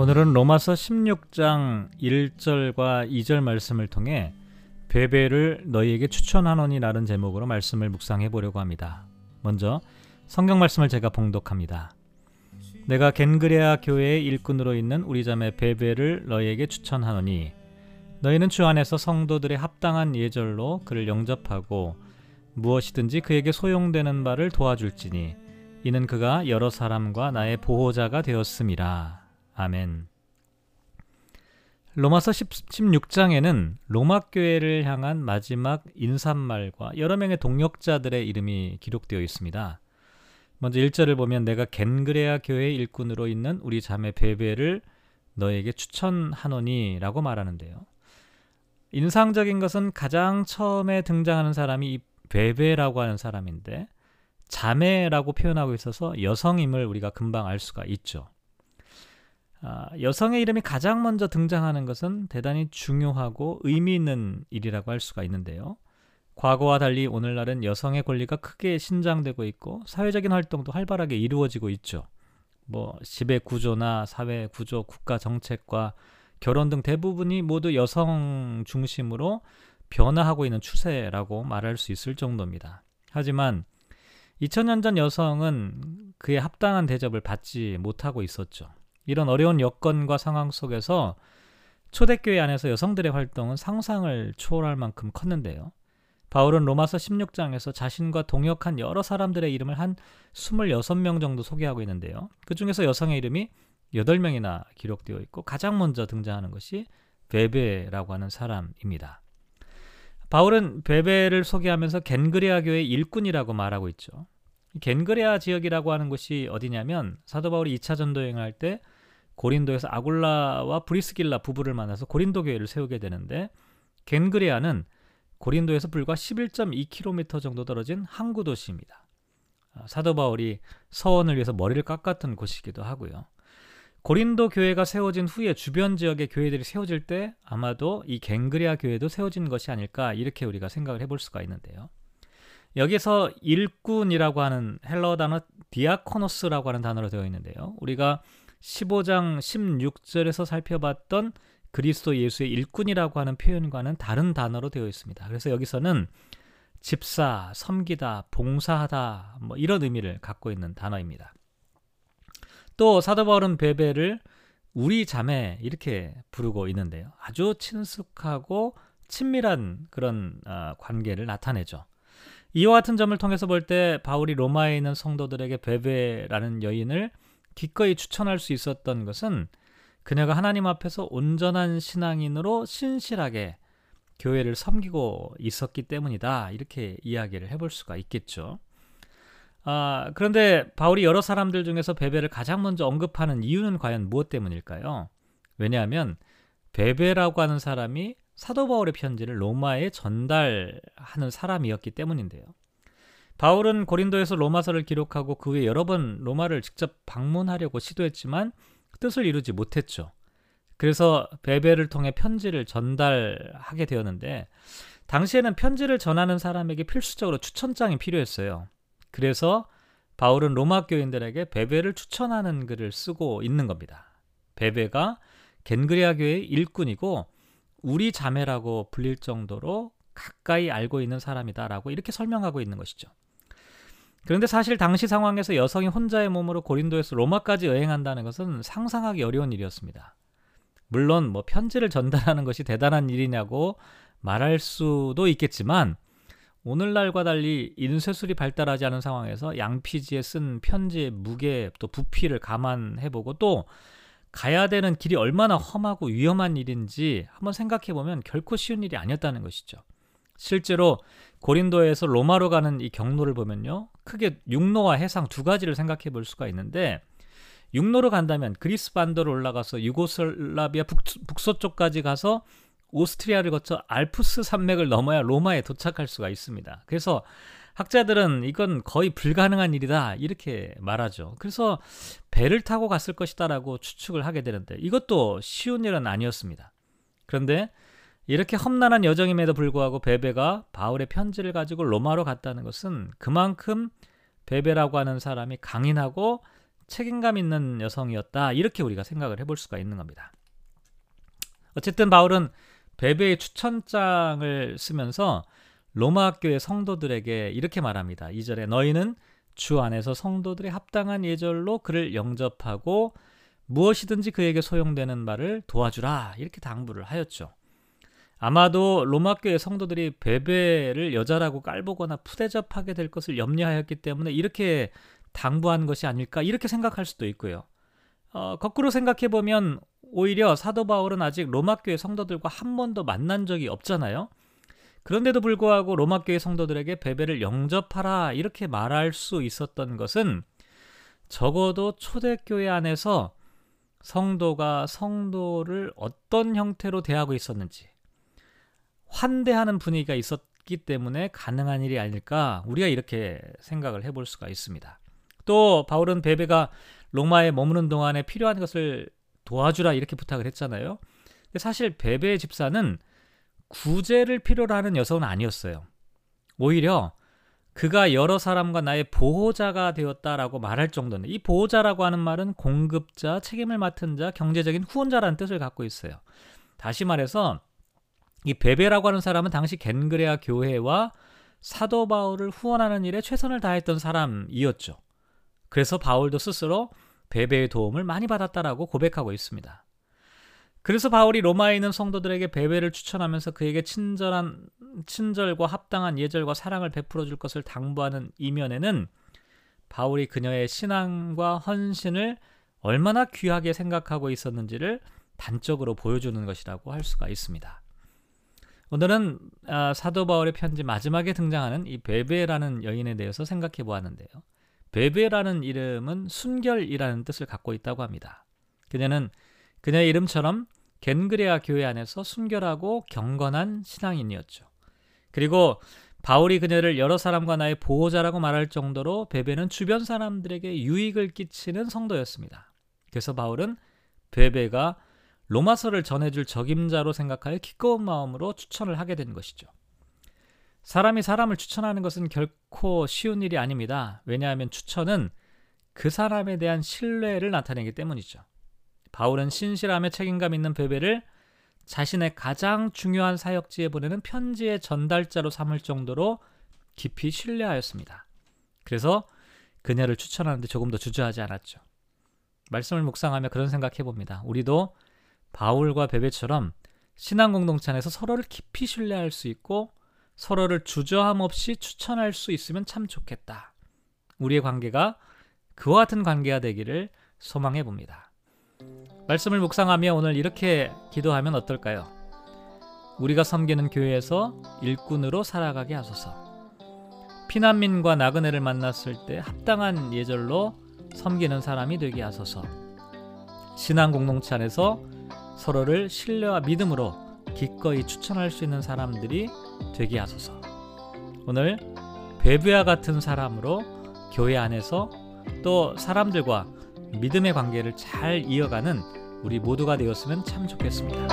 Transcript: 오늘은 로마서 16장 1절과 2절 말씀을 통해 뵈뵈를 너희에게 추천하노니라는 제목으로 말씀을 묵상해 보려고 합니다. 먼저 성경 말씀을 제가 봉독합니다. 내가 겐그레아 교회의 일꾼으로 있는 우리 자매 뵈뵈를 너희에게 추천하노니 너희는 주 안에서 성도들의 합당한 예절로 그를 영접하고 무엇이든지 그에게 소용되는 바를 도와줄지니 이는 그가 여러 사람과 나의 보호자가 되었음이라. 아멘. 로마서 16장에는 로마 교회를 향한 마지막 인사말과 여러 명의 동역자들의 이름이 기록되어 있습니다. 먼저 1절을 보면 내가 겐그레아 교회의 일꾼으로 있는 우리 자매 뵈뵈를 너에게 추천하노니 라고 말하는데요. 인상적인 것은 가장 처음에 등장하는 사람이 이 뵈뵈라고 하는 사람인데 자매라고 표현하고 있어서 여성임을 우리가 금방 알 수가 있죠. 여성의 이름이 가장 먼저 등장하는 것은 대단히 중요하고 의미 있는 일이라고 할 수가 있는데요. 과거와 달리 오늘날은 여성의 권리가 크게 신장되고 있고 사회적인 활동도 활발하게 이루어지고 있죠. 지배 구조나 사회 구조, 국가 정책과 결혼 등 대부분이 모두 여성 중심으로 변화하고 있는 추세라고 말할 수 있을 정도입니다. 하지만 2000년 전 여성은 그에 합당한 대접을 받지 못하고 있었죠. 이런 어려운 여건과 상황 속에서 초대교회 안에서 여성들의 활동은 상상을 초월할 만큼 컸는데요. 바울은 로마서 16장에서 자신과 동역한 여러 사람들의 이름을 한 26명 정도 소개하고 있는데요. 그 중에서 여성의 이름이 8명이나 기록되어 있고 가장 먼저 등장하는 것이 뵈뵈라고 하는 사람입니다. 바울은 뵈뵈를 소개하면서 겐그레아 교회의 일꾼이라고 말하고 있죠. 겐그레아 지역이라고 하는 곳이 어디냐면 사도 바울이 2차 전도여행을 할 때 고린도에서 아굴라와 브리스길라 부부를 만나서 고린도 교회를 세우게 되는데 겐그레아는 고린도에서 불과 11.2km 정도 떨어진 항구 도시입니다. 사도 바울이 서원을 위해서 머리를 깎았던 곳이기도 하고요. 고린도 교회가 세워진 후에 주변 지역의 교회들이 세워질 때 아마도 이 겐그레아 교회도 세워진 것이 아닐까 이렇게 우리가 생각을 해볼 수가 있는데요. 여기서 일꾼이라고 하는 헬라어 단어 디아코노스라고 하는 단어로 되어 있는데요. 우리가 15장 16절에서 살펴봤던 그리스도 예수의 일꾼이라고 하는 표현과는 다른 단어로 되어 있습니다. 그래서 여기서는 집사, 섬기다, 봉사하다 이런 의미를 갖고 있는 단어입니다. 또 사도 바울은 뵈뵈를 우리 자매 이렇게 부르고 있는데요. 아주 친숙하고 친밀한 그런 관계를 나타내죠. 이와 같은 점을 통해서 볼 때 바울이 로마에 있는 성도들에게 뵈뵈라는 여인을 기꺼이 추천할 수 있었던 것은 그녀가 하나님 앞에서 온전한 신앙인으로 신실하게 교회를 섬기고 있었기 때문이다. 이렇게 이야기를 해볼 수가 있겠죠. 그런데 바울이 여러 사람들 중에서 뵈뵈를 가장 먼저 언급하는 이유는 과연 무엇 때문일까요? 왜냐하면 뵈뵈라고 하는 사람이 사도 바울의 편지를 로마에 전달하는 사람이었기 때문인데요. 바울은 고린도에서 로마서를 기록하고 그 후에 여러 번 로마를 직접 방문하려고 시도했지만 뜻을 이루지 못했죠. 그래서 뵈뵈를 통해 편지를 전달하게 되었는데 당시에는 편지를 전하는 사람에게 필수적으로 추천장이 필요했어요. 그래서 바울은 로마 교인들에게 뵈뵈를 추천하는 글을 쓰고 있는 겁니다. 뵈뵈가 겐그레아 교회의 일꾼이고 우리 자매라고 불릴 정도로 가까이 알고 있는 사람이다 라고 이렇게 설명하고 있는 것이죠. 그런데 사실 당시 상황에서 여성이 혼자의 몸으로 고린도에서 로마까지 여행한다는 것은 상상하기 어려운 일이었습니다. 물론 편지를 전달하는 것이 대단한 일이냐고 말할 수도 있겠지만 오늘날과 달리 인쇄술이 발달하지 않은 상황에서 양피지에 쓴 편지의 무게 또 부피를 감안해보고 또 가야 되는 길이 얼마나 험하고 위험한 일인지 한번 생각해보면 결코 쉬운 일이 아니었다는 것이죠. 실제로 고린도에서 로마로 가는 이 경로를 보면요. 크게 육로와 해상 두 가지를 생각해볼 수가 있는데 육로로 간다면 그리스 반도로 올라가서 유고슬라비아 북서쪽까지 가서 오스트리아를 거쳐 알프스 산맥을 넘어야 로마에 도착할 수가 있습니다. 그래서 학자들은 이건 거의 불가능한 일이다 이렇게 말하죠. 그래서 배를 타고 갔을 것이다 라고 추측을 하게 되는데 이것도 쉬운 일은 아니었습니다. 그런데 이렇게 험난한 여정임에도 불구하고 뵈뵈가 바울의 편지를 가지고 로마로 갔다는 것은 그만큼 뵈뵈라고 하는 사람이 강인하고 책임감 있는 여성이었다, 이렇게 우리가 생각을 해볼 수가 있는 겁니다. 어쨌든 바울은 뵈뵈의 추천장을 쓰면서 로마 교의 성도들에게 이렇게 말합니다. 2절에 너희는 주 안에서 성도들의 합당한 예절로 그를 영접하고 무엇이든지 그에게 소용되는 말을 도와주라, 이렇게 당부를 하였죠. 아마도 로마 교의 성도들이 뵈뵈를 여자라고 깔보거나 푸대접하게 될 것을 염려하였기 때문에 이렇게 당부한 것이 아닐까, 이렇게 생각할 수도 있고요. 거꾸로 생각해보면 오히려 사도 바울은 아직 로마 교의 성도들과 한 번도 만난 적이 없잖아요. 그런데도 불구하고 로마 교의 성도들에게 뵈뵈를 영접하라, 이렇게 말할 수 있었던 것은 적어도 초대교회 안에서 성도가 성도를 어떤 형태로 대하고 있었는지 환대하는 분위기가 있었기 때문에 가능한 일이 아닐까, 우리가 이렇게 생각을 해볼 수가 있습니다. 또 바울은 뵈뵈가 로마에 머무는 동안에 필요한 것을 도와주라, 이렇게 부탁을 했잖아요. 근데 사실 뵈뵈의 집사는 구제를 필요로 하는 여성은 아니었어요. 오히려 그가 여러 사람과 나의 보호자가 되었다라고 말할 정도인데, 이 보호자라고 하는 말은 공급자, 책임을 맡은 자, 경제적인 후원자라는 뜻을 갖고 있어요. 다시 말해서 이 뵈뵈라고 하는 사람은 당시 겐그레아 교회와 사도 바울을 후원하는 일에 최선을 다했던 사람이었죠. 그래서 바울도 스스로 뵈뵈의 도움을 많이 받았다라고 고백하고 있습니다. 그래서 바울이 로마에 있는 성도들에게 뵈뵈를 추천하면서 그에게 친절과 합당한 예절과 사랑을 베풀어 줄 것을 당부하는 이면에는 바울이 그녀의 신앙과 헌신을 얼마나 귀하게 생각하고 있었는지를 단적으로 보여주는 것이라고 할 수가 있습니다. 오늘은 사도 바울의 편지 마지막에 등장하는 이 뵈뵈라는 여인에 대해서 생각해 보았는데요. 뵈뵈라는 이름은 순결이라는 뜻을 갖고 있다고 합니다. 그녀는 그녀의 이름처럼 겐그레아 교회 안에서 순결하고 경건한 신앙인이었죠. 그리고 바울이 그녀를 여러 사람과 나의 보호자라고 말할 정도로 뵈뵈는 주변 사람들에게 유익을 끼치는 성도였습니다. 그래서 바울은 뵈뵈가 로마서를 전해줄 적임자로 생각하여 기꺼운 마음으로 추천을 하게 된 것이죠. 사람이 사람을 추천하는 것은 결코 쉬운 일이 아닙니다. 왜냐하면 추천은 그 사람에 대한 신뢰를 나타내기 때문이죠. 바울은 신실함에 책임감 있는 뵈뵈를 자신의 가장 중요한 사역지에 보내는 편지의 전달자로 삼을 정도로 깊이 신뢰하였습니다. 그래서 그녀를 추천하는데 조금 더 주저하지 않았죠. 말씀을 묵상하며 그런 생각해봅니다. 우리도 바울과 뵈뵈처럼 신앙 공동체 안에서 서로를 깊이 신뢰할 수 있고 서로를 주저함 없이 추천할 수 있으면 참 좋겠다. 우리의 관계가 그와 같은 관계가 되기를 소망해 봅니다. 말씀을 묵상하며 오늘 이렇게 기도하면 어떨까요? 우리가 섬기는 교회에서 일꾼으로 살아가게 하소서. 피난민과 나그네를 만났을 때 합당한 예절로 섬기는 사람이 되게 하소서. 신앙 공동체 안에서 서로를 신뢰와 믿음으로 기꺼이 추천할 수 있는 사람들이 되게 하소서. 오늘 뵈뵈와 같은 사람으로 교회 안에서 또 사람들과 믿음의 관계를 잘 이어가는 우리 모두가 되었으면 참 좋겠습니다.